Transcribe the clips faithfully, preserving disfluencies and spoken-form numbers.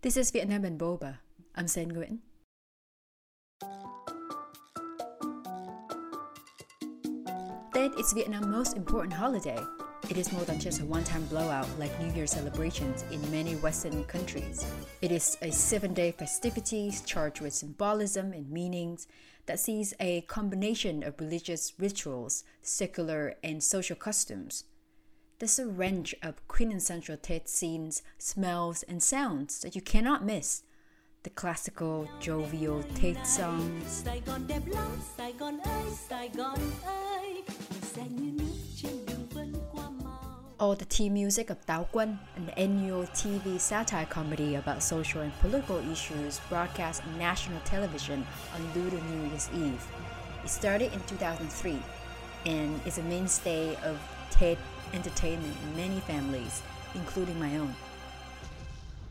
This is Vietnam and Boba. I'm Sên Nguyễn. Tết is Vietnam's most important holiday. It is more than just a one-time blowout like New Year celebrations in many Western countries. It is a seven-day festivity charged with symbolism and meanings that sees a combination of religious rituals, secular and social customs. There's a range of quintessential Tết scenes, smells, and sounds that you cannot miss. The classical, jovial Tết songs, or the tea music of Tao Quan, an annual T V satire comedy about social and political issues broadcast on national television on Lunar New Year's Eve. It started in two thousand three and is a mainstay of Tết entertainment in many families, including my own.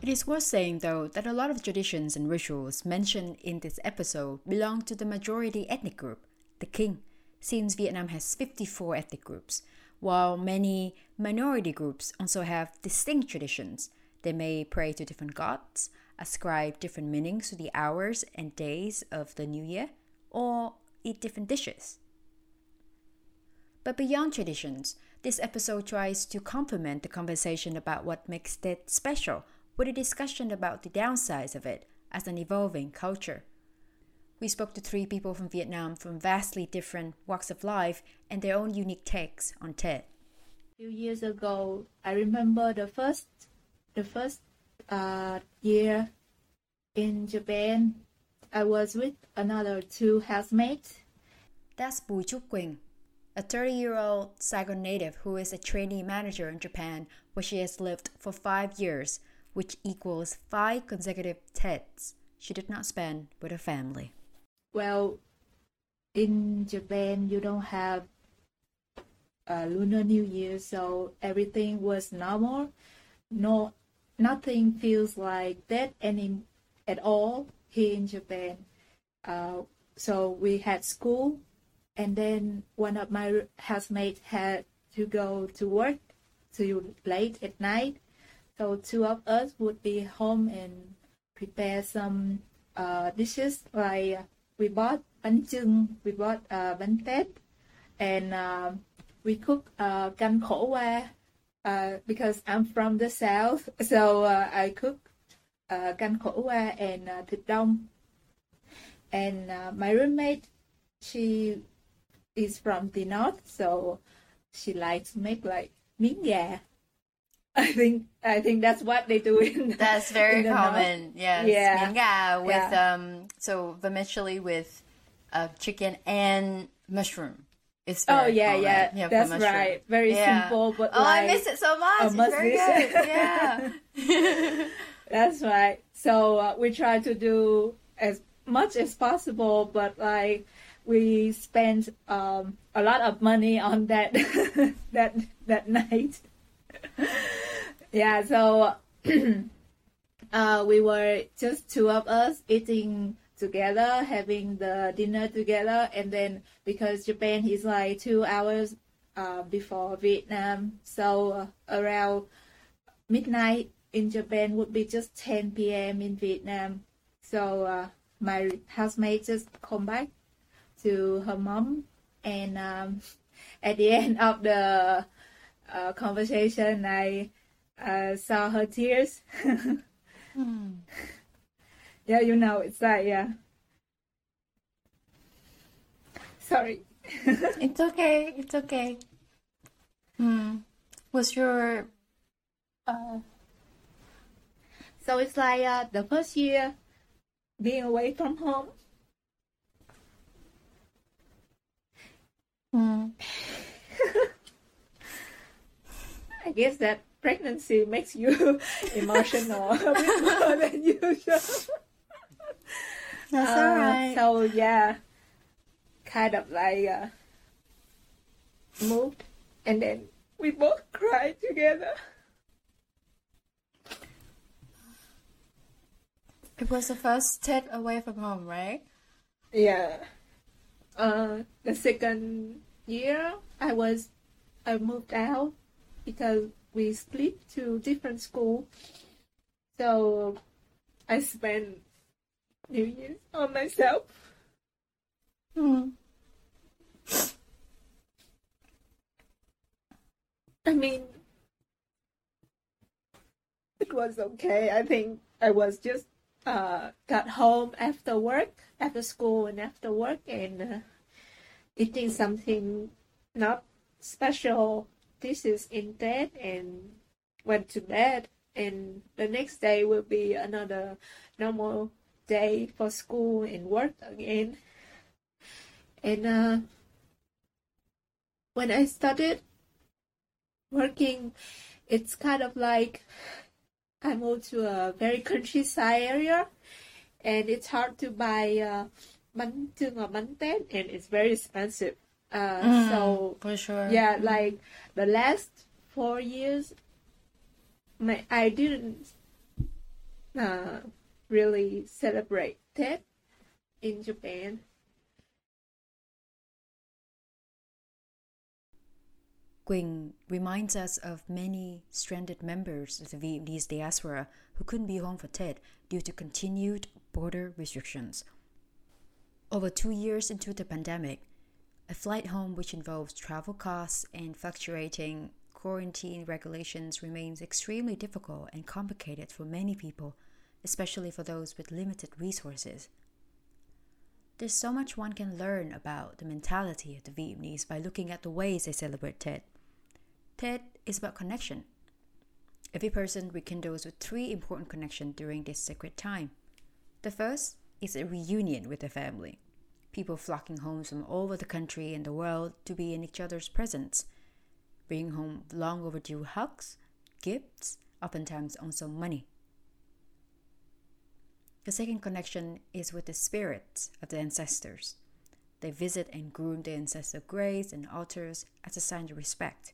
It is worth saying, though, that a lot of traditions and rituals mentioned in this episode belong to the majority ethnic group, the Kinh, since Vietnam has fifty-four ethnic groups, while many minority groups also have distinct traditions. They may pray to different gods, ascribe different meanings to the hours and days of the new year, or eat different dishes. But beyond traditions, this episode tries to complement the conversation about what makes Tết special with a discussion about the downsides of it as an evolving culture. We spoke to three people from Vietnam from vastly different walks of life and their own unique takes on Tết. A few years ago, I remember the first, the first uh, year in Japan, I was with another two housemates. That's Bùi Trúc Quỳnh, a thirty-year-old Saigon native who is a trainee manager in Japan, where she has lived for five years, which equals five consecutive Tets she did not spend with her family. Well, in Japan, you don't have a Lunar New Year, so everything was normal. No, nothing feels like that any at all here in Japan. Uh, so we had school. And then one of my housemates had to go to work till late at night. So two of us would be home and prepare some uh, dishes. Like uh, we bought bánh chưng, we bought uh, bánh tết, and uh, we cook uh, canh khổ qua. Uh, because I'm from the south, so uh, I cook uh, canh khổ qua and uh, thịt đông. And uh, my roommate, she is from the north, so she likes to make like miến gà. I think I think that's what they do in the, that's very in the common north. Yes, yeah. Miến gà with yeah. um so vermicelli with uh, chicken and mushroom. It's very oh yeah common. yeah you know, that's right very yeah. simple but oh like, I miss it so much. It's very good. Yeah. That's right. So uh, we try to do as much as possible, but like we spent um, a lot of money on that that that night. Yeah, so uh, we were just two of us eating together, having the dinner together, and then because Japan is like two hours uh, before Vietnam, so uh, around midnight in Japan would be just ten p.m. in Vietnam. So uh, my housemate just come back to her mom, and um, at the end of the uh, conversation, I uh, saw her tears. mm. Yeah, you know, it's like, yeah. Sorry. It's okay, it's okay. Mm. Was your... Uh... So it's like uh, the first year being away from home. Mm. I guess that pregnancy makes you emotional a bit more than usual. That's uh, all right. So yeah, kind of like uh, moved, and then we both cried together. It was the first Tết away from home, right? Yeah. Uh, the second year, I was, I moved out because we split to different school. So I spent New Year's on myself. Mm. I mean, it was okay. I think I was just uh, got home after work, after school and after work, and uh, eating something not special dishes in bed and went to bed. And the next day will be another normal day for school and work again. And uh, when I started working, it's kind of like I moved to a very countryside area, and it's hard to buy uh, bánh chưng or bánh tết, and it's very expensive. Uh, mm, so for sure, yeah, like the last four years, my I didn't uh, really celebrate Tết in Japan. Quỳnh reminds us of many stranded members of the Vietnamese diaspora who couldn't be home for Tết due to continued border restrictions. Over two years into the pandemic, a flight home which involves travel costs and fluctuating quarantine regulations remains extremely difficult and complicated for many people, especially for those with limited resources. There's so much one can learn about the mentality of the Vietnamese by looking at the ways they celebrate Tết. Tết is about connection. Every person rekindles with three important connections during this sacred time. The first is a reunion with the family. People flocking home from all over the country and the world to be in each other's presence, bringing home long overdue hugs, gifts, oftentimes also money. The second connection is with the spirits of the ancestors. They visit and groom their ancestral graves and altars as a sign of respect.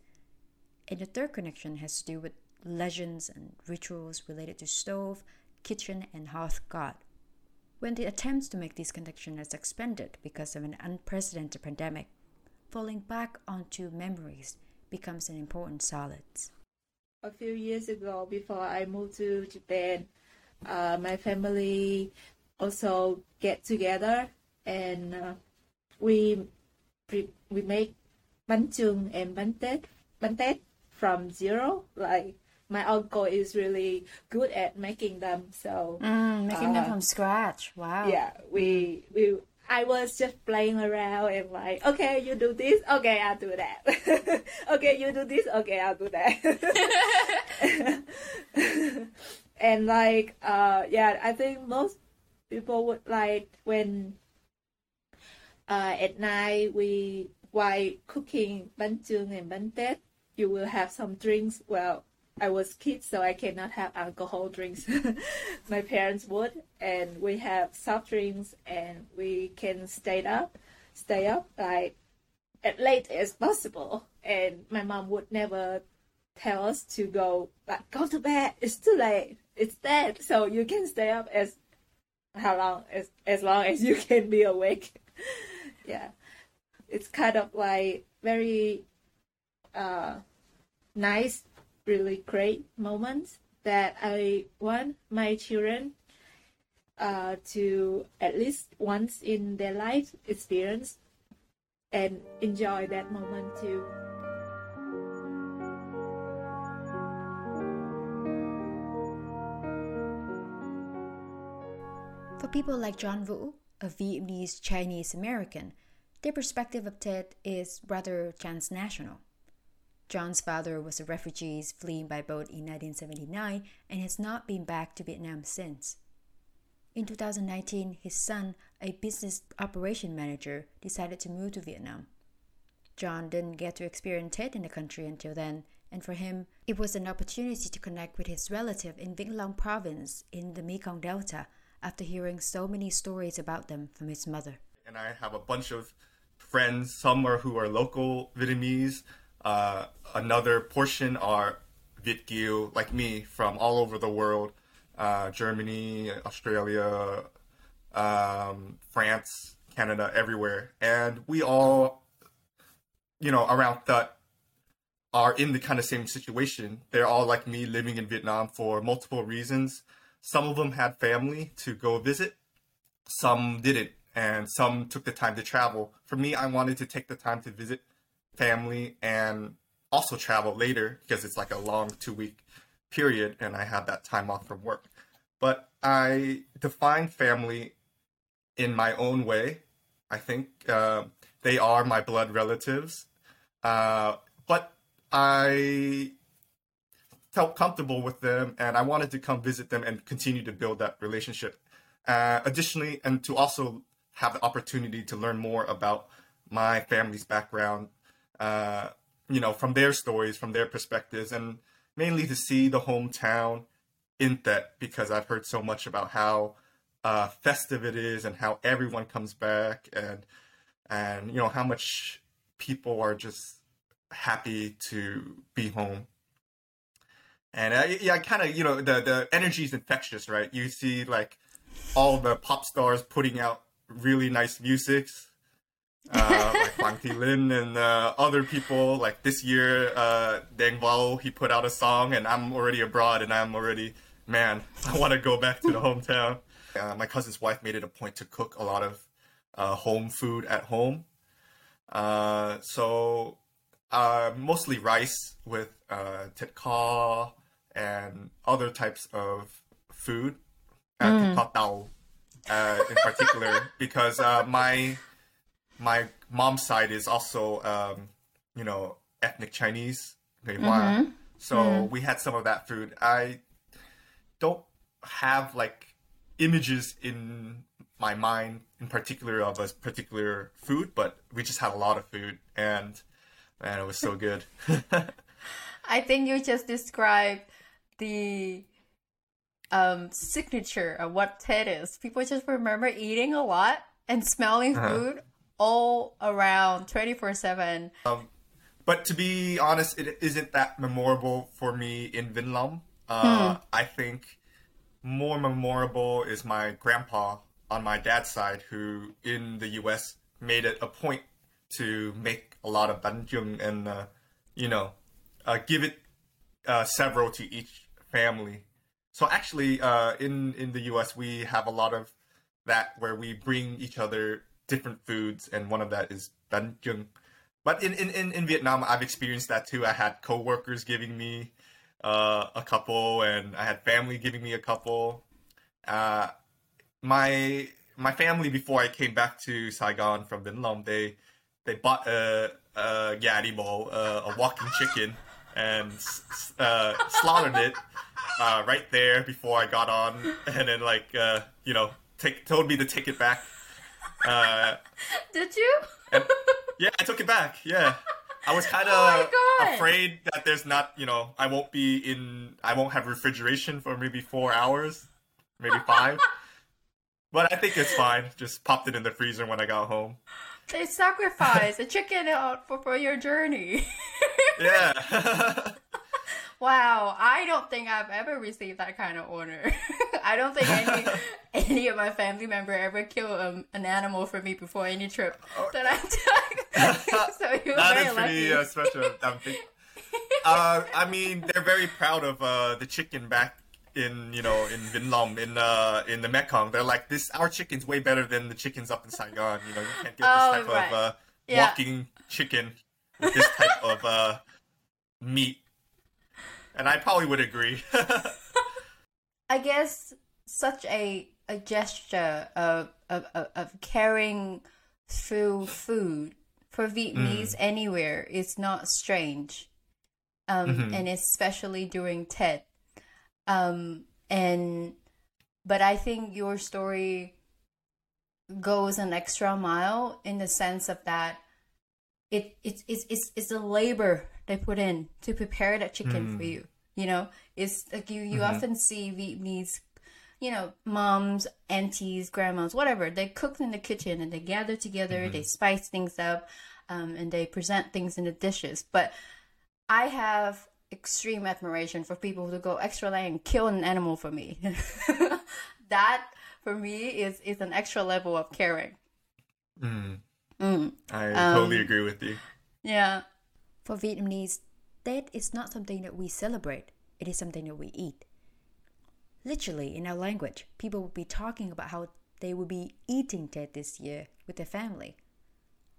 And the third connection has to do with legends and rituals related to stove, kitchen, and hearth god. When the attempts to make this connection has expanded because of an unprecedented pandemic, falling back onto memories becomes an important solid. A few years ago, before I moved to Japan, uh, my family also get together and uh, we we make bánh chưng and bánh tết. Bánh tết from zero. Like my uncle is really good at making them, so mm, making uh, them from scratch. Wow. Yeah, we we I was just playing around and like, okay, you do this, okay, I'll do that. Okay, you do this, okay, I'll do that. And like, uh, yeah, I think most people would like when uh, at night we while cooking bánh chưng and bánh tết, you will have some drinks. Well, I was kid, so I cannot have alcohol drinks. My parents would, and we have soft drinks, and we can stay up, stay up like as late as possible. And my mom would never tell us to go, like, go to bed. It's too late. It's dead. So you can stay up as how long as as long as you can be awake. Yeah, it's kind of like very uh, nice. Really great moments that I want my children uh, to at least once in their life experience and enjoy that moment too. For people like John Vu, a Vietnamese Chinese American, their perspective of Tết is rather transnational. John's father was a refugee fleeing by boat in nineteen seventy-nine and has not been back to Vietnam since. In two thousand nineteen, his son, a business operation manager, decided to move to Vietnam. John didn't get to experience Tết in the country until then, and for him, it was an opportunity to connect with his relative in Vinh Long province in the Mekong Delta after hearing so many stories about them from his mother. And I have a bunch of friends, some are who are local Vietnamese, Uh, another portion are Viet Kiều, like me, from all over the world, uh, Germany, Australia, um, France, Canada, everywhere. And we all, you know, around that are in the kind of same situation. They're all like me living in Vietnam for multiple reasons. Some of them had family to go visit, some didn't, and some took the time to travel. For me, I wanted to take the time to visit family and also travel later because it's like a long two-week period and I had that time off from work. But I define family in my own way, I think. Uh, they are my blood relatives. Uh, but I felt comfortable with them and I wanted to come visit them and continue to build that relationship. Uh, additionally, and to also have the opportunity to learn more about my family's background, uh, you know, from their stories, from their perspectives, and mainly to see the hometown in Tết, because I've heard so much about how uh, festive it is and how everyone comes back and, and you know, how much people are just happy to be home. And I, yeah, I kind of, you know, the, the energy is infectious, right? You see, like, all the pop stars putting out really nice music, uh, like Huang Thi Lin and uh, other people. Like this year, uh, Deng Bao, he put out a song, and I'm already abroad, and I'm already, man, I want to go back to the hometown. Uh, my cousin's wife made it a point to cook a lot of uh, home food at home. Uh, so uh, mostly rice with uh, thịt kho and other types of food. Uh, mm. Thịt kho tàu, uh, in particular, because uh, my my mom's side is also um, you know ethnic Chinese, mm-hmm. so mm. we had some of that food. I don't have like images in my mind in particular of a particular food, but we just had a lot of food, and man, it was so good. I think you just described the Um, signature of what Tết is. People just remember eating a lot and smelling uh-huh. food all around twenty-four seven. Um, but to be honest, it isn't that memorable for me in Vinh Long. Uh, hmm. I think more memorable is my grandpa on my dad's side, who in the U S made it a point to make a lot of bánh chưng and, uh, you know, uh, give it uh, several to each family. So actually, uh, in, in the U S, we have a lot of that where we bring each other different foods, and one of that is bánh chưng. But in, in, in Vietnam, I've experienced that too. I had coworkers giving me uh, a couple, and I had family giving me a couple. Uh, my my family, before I came back to Saigon from Vinh Long, they they bought a, a gà đi bộ, a, a walking chicken, and uh, slaughtered it uh, right there before I got on, and then like uh, you know, take, told me to take it back. Uh, Did you? And, yeah, I took it back. Yeah, I was kind of oh afraid that there's not, you know, I won't be in, I won't have refrigeration for maybe four hours, maybe five. But I think it's fine. Just popped it in the freezer when I got home. They sacrificed a chicken out for, for your journey. Yeah. Wow, I don't think I've ever received that kind of honor. I don't think any any of my family member ever killed um, an animal for me before any trip oh. that I took. So you're that very is pretty lucky. Uh, special. I'm think- uh, I mean, they're very proud of uh, the chicken back in, you know, in Vinh Long, in uh, in the Mekong. They're like, this, our chicken's way better than the chickens up in Saigon. You know, you can't get oh, this type right. of uh, yeah. walking chicken with this type of uh, meat. And I probably would agree. I guess such a, a gesture of, of of of carrying through food for Vietnamese mm. anywhere is not strange, um, mm-hmm. and especially during Tết. Um, and but I think your story goes an extra mile in the sense of that it it it's it's it's a labor they put in to prepare that chicken mm. for you. You know, it's like you, you mm-hmm. often see Vietnamese, you know, moms, aunties, grandmas, whatever. They cook in the kitchen and they gather together, mm-hmm. they spice things up, um, and they present things in the dishes. But I have extreme admiration for people who go extra length and kill an animal for me. That for me is, is an extra level of caring. Mm. Mm. I um, totally agree with you. Yeah. For Vietnamese, Tết is not something that we celebrate. It is something that we eat. Literally, in our language, people would be talking about how they would be eating Tet this year with their family.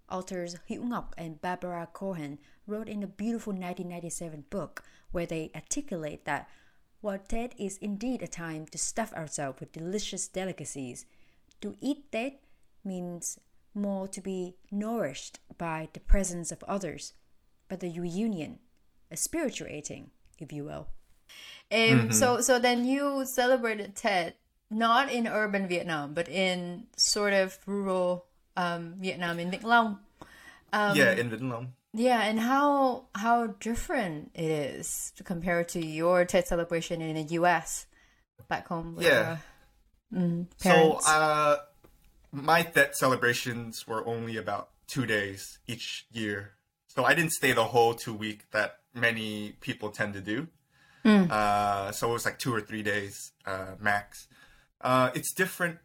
Authors Hữu Ngọc and Barbara Cohen wrote in a beautiful nineteen ninety-seven book where they articulate that while Tet is indeed a time to stuff ourselves with delicious delicacies, to eat Tet means more to be nourished by the presence of others, but the reunion, a spirituating, if you will. And mm-hmm. so, so then you celebrated Tet not in urban Vietnam, but in sort of rural um, Vietnam in Vinh Long. Um, yeah, in Vinh Long. Yeah, and how how different it is compared to your Tet celebration in the U S back home. With yeah. Your, mm, parents. So uh, my Tet celebrations were only about two days each year, so I didn't stay the whole two week that many people tend to do. Mm. Uh, so it was like two or three days uh, max. Uh, it's different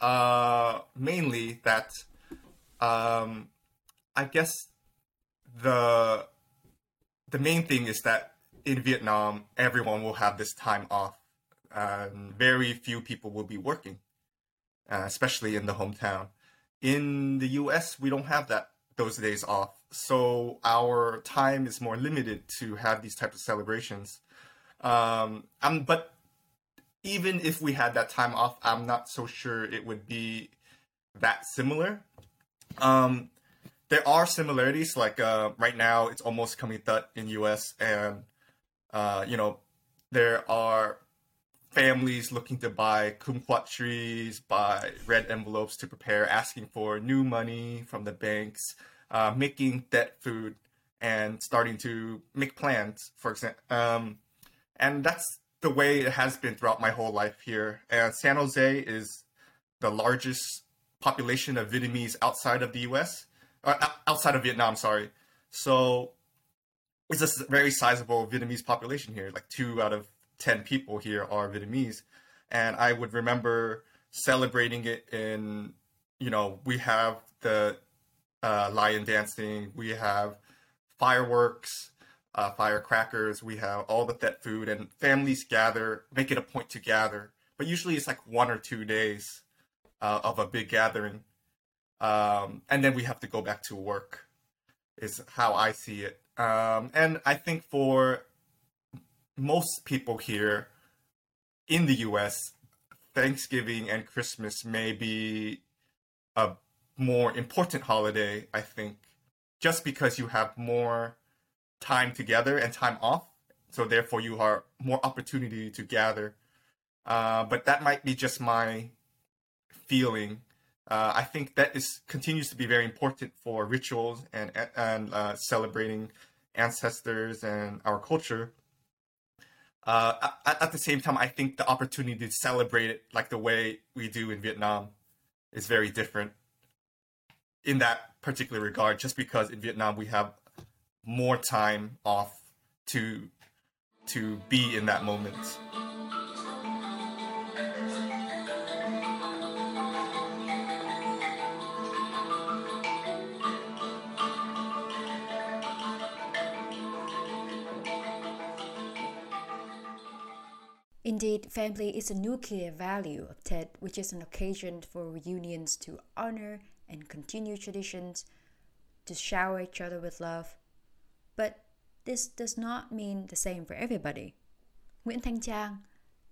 uh, mainly that um, I guess the the main thing is that in Vietnam, everyone will have this time off. Um, very few people will be working, uh, especially in the hometown. In the U S, we don't have that those days off. So our time is more limited to have these types of celebrations. Um, I'm, but even if we had that time off, I'm not so sure it would be that similar. Um, there are similarities, like uh, right now it's almost coming Tet in U S, and uh, you know, there are families looking to buy kumquat trees, buy red envelopes to prepare, asking for new money from the banks, uh, making Tet food, and starting to make plans, for example. Um, And that's the way it has been throughout my whole life here. And San Jose is the largest population of Vietnamese outside of the U S, or outside of Vietnam, sorry. So it's a very sizable Vietnamese population here. Like two out of ten people here are Vietnamese. And I would remember celebrating it in, you know, we have the uh, lion dancing, we have fireworks, Uh, firecrackers, we have all the Tet food, and families gather, make it a point to gather. But usually it's like one or two days uh, of a big gathering. Um, and then we have to go back to work, is how I see it. Um, and I think for most people here in the U S, Thanksgiving and Christmas may be a more important holiday, I think, just because you have more time together and time off, so therefore you have more opportunity to gather. Uh, but that might be just my feeling. Uh, I think that is continues to be very important for rituals and and uh, celebrating ancestors and our culture. Uh, at, at the same time, I think the opportunity to celebrate it like the way we do in Vietnam is very different in that particular regard. Just because in Vietnam we have more time off to to be in that moment. Indeed, family is a nuclear value of Tet, which is an occasion for reunions to honor and continue traditions, to shower each other with love. But this does not mean the same for everybody. Nguyễn Thanh Trang,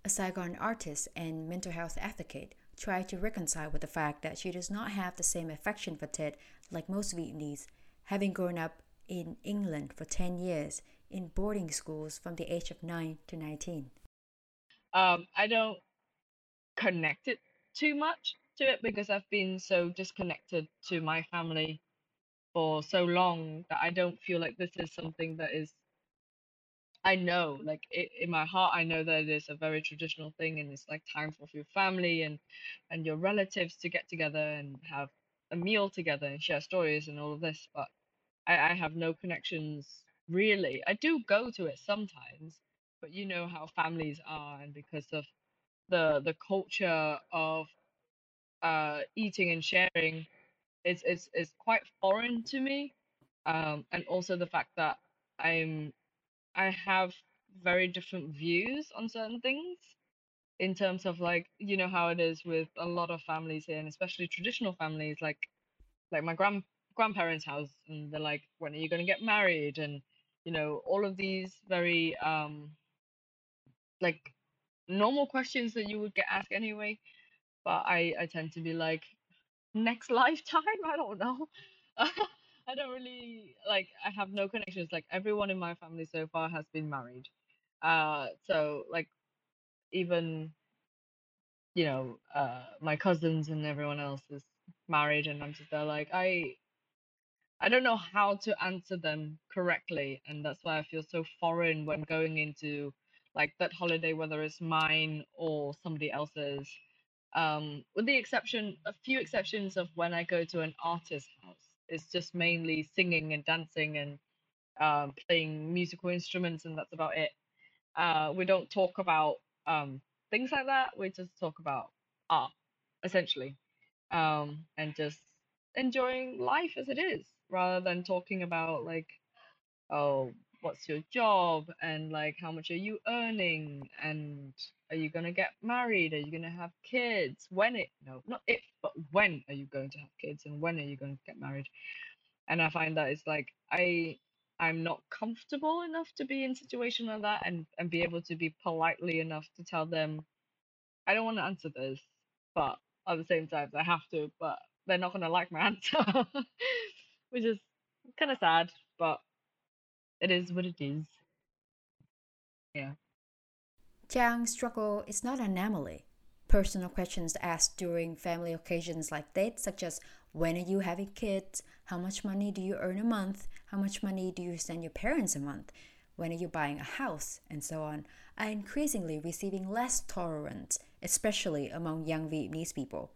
a Saigon artist and mental health advocate, tried to reconcile with the fact that she does not have the same affection for Tet like most Vietnamese, having grown up in England for ten years in boarding schools from the age of nine to nineteen. Um, I don't connect it too much to it because I've been so disconnected to my family for so long that I don't feel like this is something that is, I know, like it, in my heart, I know that it is a very traditional thing, and it's like time for your family and, and your relatives to get together and have a meal together and share stories and all of this, but I, I have no connections really. I do go to it sometimes, but you know how families are, and because of the the culture of uh, eating and sharing, It's, it's, it's quite foreign to me, um, and also the fact that I'm I have very different views on certain things in terms of like, you know how it is with a lot of families here, and especially traditional families, like like my grand grandparents' house, and they're like, when are you going to get married? And, you know, all of these very um like normal questions that you would get asked anyway. But I, I tend to be like, next lifetime? I don't know. I don't really, like, I have no connections. Like, everyone in my family so far has been married. Uh, so, like, even, you know, uh, my cousins and everyone else is married, and I'm just there like, I, I don't know how to answer them correctly. And that's why I feel so foreign when going into, like, that holiday, whether it's mine or somebody else's. Um, with the exception, a few exceptions of when I go to an artist's house, it's just mainly singing and dancing and um, playing musical instruments, and that's about it. Uh, we don't talk about um, things like that. We just talk about art, essentially, um, and just enjoying life as it is, rather than talking about like, oh, what's your job, and like, how much are you earning, and are you going to get married? Are you going to have kids? When it, no, not if, but when are you going to have kids, and when are you going to get married? And I find that it's like, I, I'm not comfortable enough to be in a situation like that, and, and be able to be politely enough to tell them, I don't want to answer this, but at the same time, I have to, but they're not going to like my answer, which is kind of sad, but it is what it is. Yeah. Chang's struggle is not an anomaly. Personal questions asked during family occasions like that, such as when are you having kids, how much money do you earn a month, how much money do you send your parents a month, when are you buying a house, and so on, are increasingly receiving less tolerance, especially among young Vietnamese people.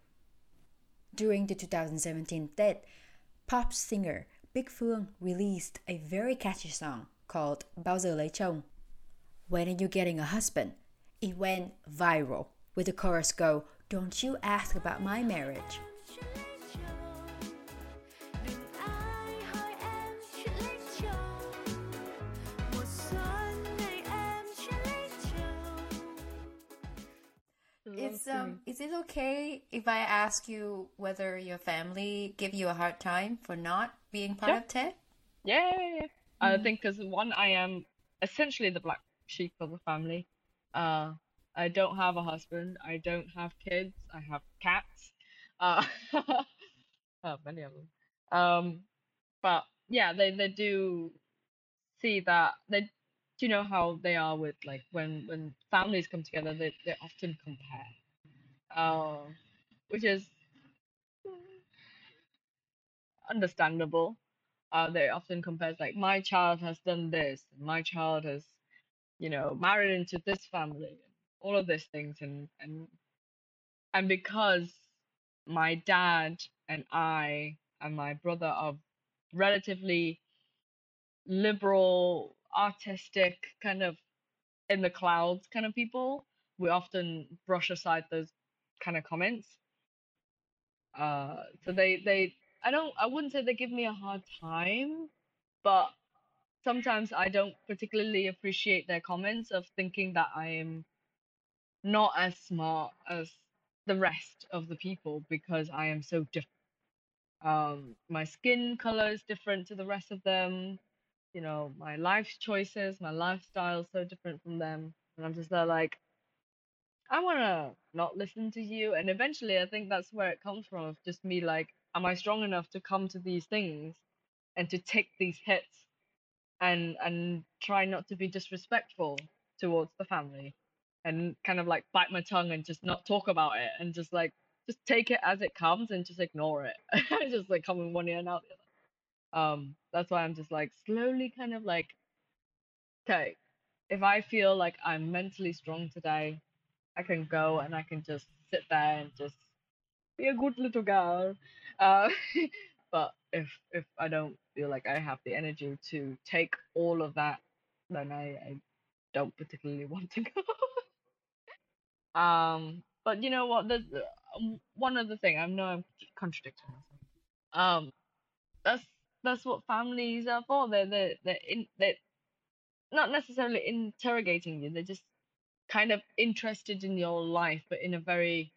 During the two thousand seventeen Tết, pop singer Big Phương released a very catchy song called Bao giờ lấy chồng, when are you getting a husband? It went viral, with the chorus go, don't you ask about my marriage. It's, um, is it okay if I ask you whether your family give you a hard time for not being part yeah. of Tet? Yeah, yeah, yeah. I think because one, I am essentially the black sheep of the family. Uh, I don't have a husband. I don't have kids. I have cats. Uh, oh, many of them. Um, but yeah, they, they do see that. They, you know how they are with like when, when families come together, they, they often compare. Uh, which is understandable. Uh, they often compare like, my child has done this, my child has, you know, married into this family, all of these things, and and and because my dad and I and my brother are relatively liberal, artistic, kind of in the clouds kind of people, we often brush aside those kind of comments. Uh, so they they I don't I wouldn't say they give me a hard time, but sometimes I don't particularly appreciate their comments of thinking that I am not as smart as the rest of the people because I am so different. Um, my skin color is different to the rest of them. You know, my life choices, my lifestyle is so different from them. And I'm just there like, I want to not listen to you. And eventually I think that's where it comes from, of just me like, am I strong enough to come to these things and to take these hits? And and try not to be disrespectful towards the family, and kind of like bite my tongue and just not talk about it, and just like just take it as it comes and just ignore it. Just like come in one ear and out the other. Um, that's why I'm just like slowly kind of like, okay, if I feel like I'm mentally strong today, I can go and I can just sit there and just be a good little girl. Uh, but if if I don't feel like I have the energy to take all of that, then I, I don't particularly want to go. um, but you know what? There's uh, one other thing. I know I'm contradicting myself. Um, that's that's what families are for. They're they they're, they're, in, they're not necessarily interrogating you. They're just kind of interested in your life, but in a very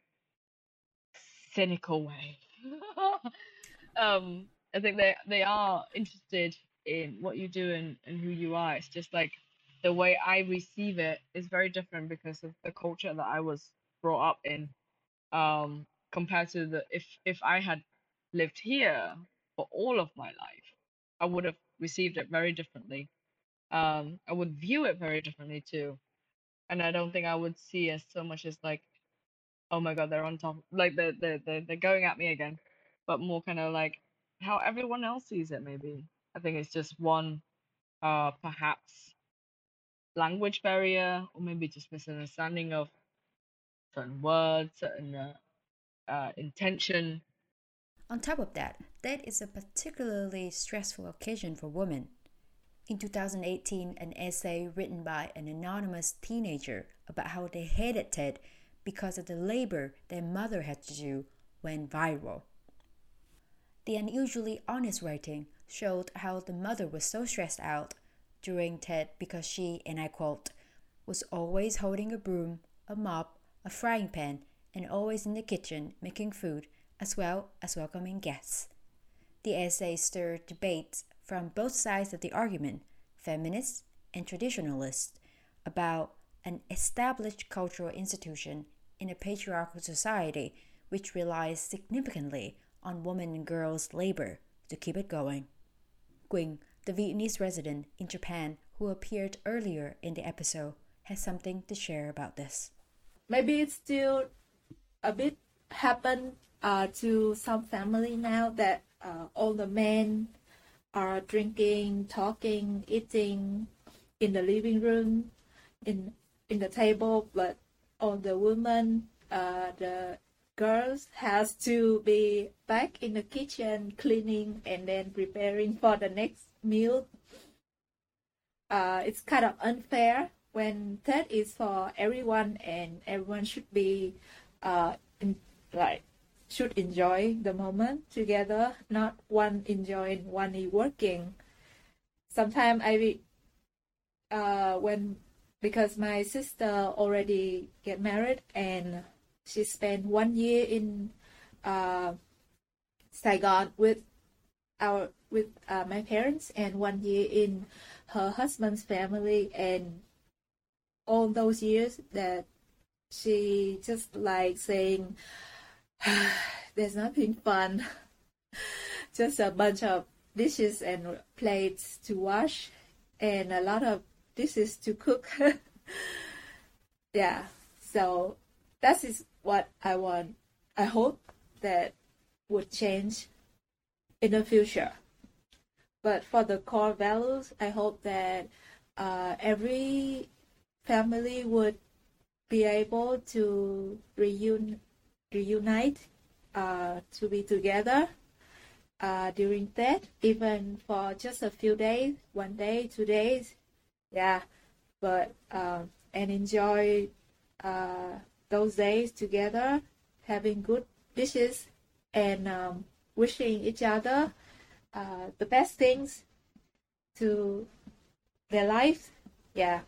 cynical way. um, I think they they are interested in what you do and, and who you are. It's just like the way I receive it is very different because of the culture that I was brought up in, um, compared to the if if I had lived here for all of my life, I would have received it very differently. Um, I would view it very differently too, and I don't think I would see as so much as like, oh my god, they're on top, like they're they're they're, they're going at me again, but more kind of like how everyone else sees it. Maybe I think it's just one, uh, perhaps language barrier, or maybe just misunderstanding of certain words, certain uh, uh, intention. On top of that, Tết is a particularly stressful occasion for women. In two thousand eighteen, an essay written by an anonymous teenager about how they hated Tết because of the labor their mother had to do went viral. The unusually honest writing showed how the mother was so stressed out during Tết because she, and I quote, was always holding a broom, a mop, a frying pan, and always in the kitchen making food, as well as welcoming guests. The essay stirred debates from both sides of the argument, feminists and traditionalists, about an established cultural institution in a patriarchal society which relies significantly on women and girls' labor to keep it going. Quỳnh, the Vietnamese resident in Japan who appeared earlier in the episode, has something to share about this. Maybe it's still a bit happened uh, to some family now that uh, all the men are drinking, talking, eating in the living room, in in the table, but all the women, uh, the girls has to be back in the kitchen cleaning and then preparing for the next meal. Uh, it's kind of unfair when Tết is for everyone and everyone should be uh, in, like. should enjoy the moment together, not one enjoying, one is working. Sometimes I, uh, when, because my sister already get married and she spent one year in uh, Saigon with our, with uh, my parents and one year in her husband's family, and all those years that she just like saying, there's nothing fun, just a bunch of dishes and plates to wash and a lot of dishes to cook. Yeah, so that is what I want. I hope that would change in the future. But for the core values, I hope that uh, every family would be able to reunite reunite uh, to be together uh, during Tết, even for just a few days, one day, two days, yeah, but um, and enjoy uh, those days together, having good dishes and um, wishing each other uh, the best things to their lives, yeah.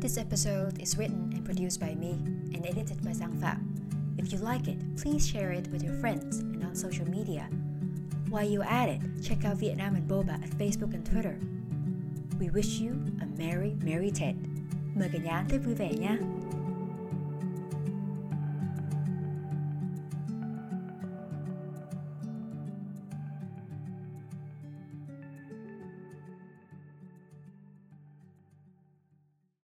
This episode is written and produced by me and edited by Zhang Fa. If you like it, please share it with your friends and on social media. While you're at it, check out Vietnam and Boba at Facebook and Twitter. We wish you a merry, merry Tết. Mời cả nhà ăn Tết vui vẻ nha!